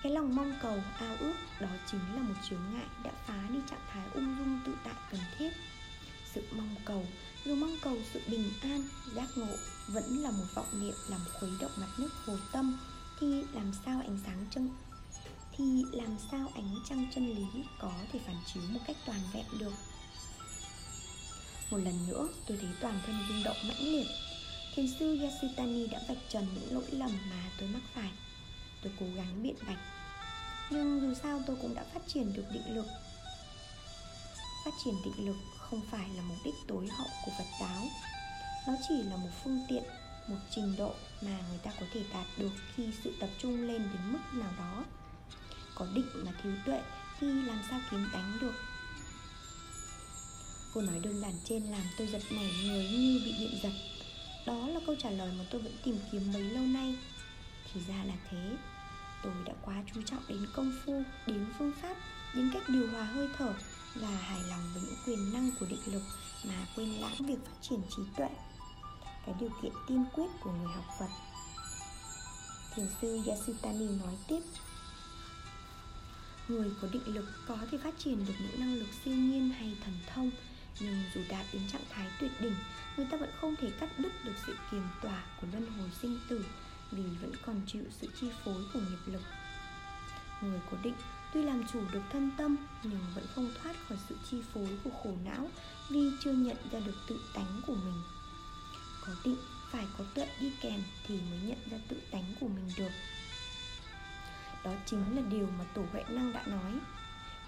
Cái lòng mong cầu, ao ước, đó chính là một chướng ngại đã phá đi trạng thái ung dung tự tại cần thiết. Sự mong cầu, dù mong cầu sự bình an, giác ngộ, vẫn là một vọng niệm làm khuấy động mặt nước hồ tâm, thì làm sao ánh trăng chân lý có thể phản chiếu một cách toàn vẹn được? Một lần nữa, tôi thấy toàn thân rung động mãnh liệt. Thiền sư Yasutani đã vạch trần những lỗi lầm mà tôi mắc phải. Tôi cố gắng biện bạch, nhưng dù sao tôi cũng đã phát triển được định lực. Phát triển định lực không phải là mục đích tối hậu của Phật giáo. Nó chỉ là một phương tiện, một trình độ mà người ta có thể đạt được khi sự tập trung lên đến mức nào đó. Có định mà thiếu tuệ thì làm sao kiếm đánh được? Câu nói đơn giản trên làm tôi giật nảy người như bị điện giật. Đó là câu trả lời mà tôi vẫn tìm kiếm mấy lâu nay. Thì ra là thế. Tôi đã quá chú trọng đến công phu, đến phương pháp, đến cách điều hòa hơi thở và hài lòng với những quyền năng của định lực mà quên lãng việc phát triển trí tuệ, cái điều kiện tiên quyết của người học Phật. Thiền sư Yasutani nói tiếp: người có định lực có thể phát triển được những năng lực siêu nhiên hay thần thông, nhưng dù đạt đến trạng thái tuyệt đỉnh, người ta vẫn không thể cắt đứt được sự kiềm tỏa của luân hồi sinh tử, vì vẫn còn chịu sự chi phối của nghiệp lực. Người có định tuy làm chủ được thân tâm, nhưng vẫn không thoát khỏi sự chi phối của khổ não, vì chưa nhận ra được tự tánh của mình. Có định phải có tuệ đi kèm thì mới nhận ra tự tánh của mình được. Đó chính là điều mà Tổ Huệ Năng đã nói.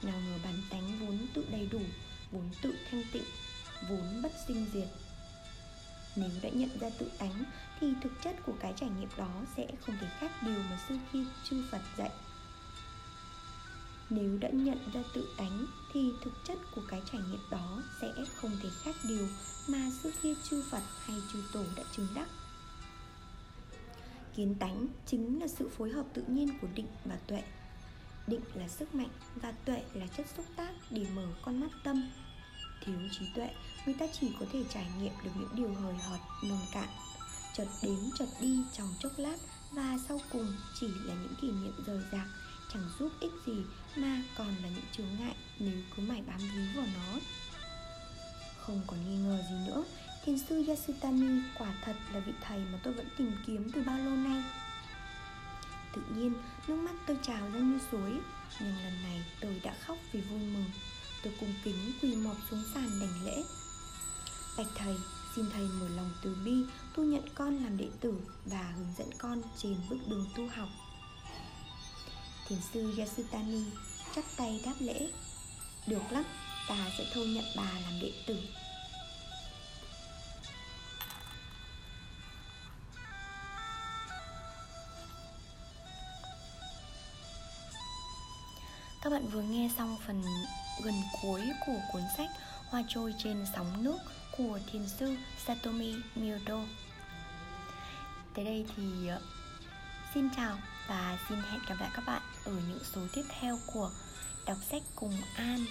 Nào ngờ bản tánh vốn tự đầy đủ, vốn tự thanh tịnh, vốn bất sinh diệt. Nếu đã nhận ra tự tánh thì thực chất của cái trải nghiệm đó sẽ không thể khác điều mà sư khi chư Phật dạy. Nếu đã nhận ra tự tánh thì thực chất của cái trải nghiệm đó sẽ không thể khác điều mà xưa kia chư Phật hay chư Tổ đã chứng đắc. Kiến tánh chính là sự phối hợp tự nhiên của định và tuệ. Định là sức mạnh và tuệ là chất xúc tác để mở con mắt tâm. Thiếu trí tuệ, người ta chỉ có thể trải nghiệm được những điều hời hợt, nông cạn, chợt đến chợt đi trong chốc lát, và sau cùng chỉ là những kỷ niệm rời rạc, chẳng giúp ích gì mà còn là những chướng ngại nếu cứ mãi bám víu vào nó. Không còn nghi ngờ gì nữa, thiền sư Yasutani quả thật là vị thầy mà tôi vẫn tìm kiếm từ bao lâu nay. Tự nhiên, nước mắt tôi trào ra như suối, nhưng lần này tôi đã khóc vì vui mừng. Tôi cung kính quỳ mọp xuống sàn đảnh lễ. Bạch thầy, xin thầy mở lòng từ bi, thu nhận con làm đệ tử và hướng dẫn con trên bước đường tu học. Thiền sư Yasutani chắp tay đáp lễ: được lắm, ta sẽ thu nhận bà làm đệ tử. Các bạn vừa nghe xong phần gần cuối của cuốn sách Hoa Trôi Trên Sóng Nước của thiền sư Satomi Myodo. Tới đây thì xin chào và xin hẹn gặp lại các bạn ở những số tiếp theo của Đọc Sách Cùng An.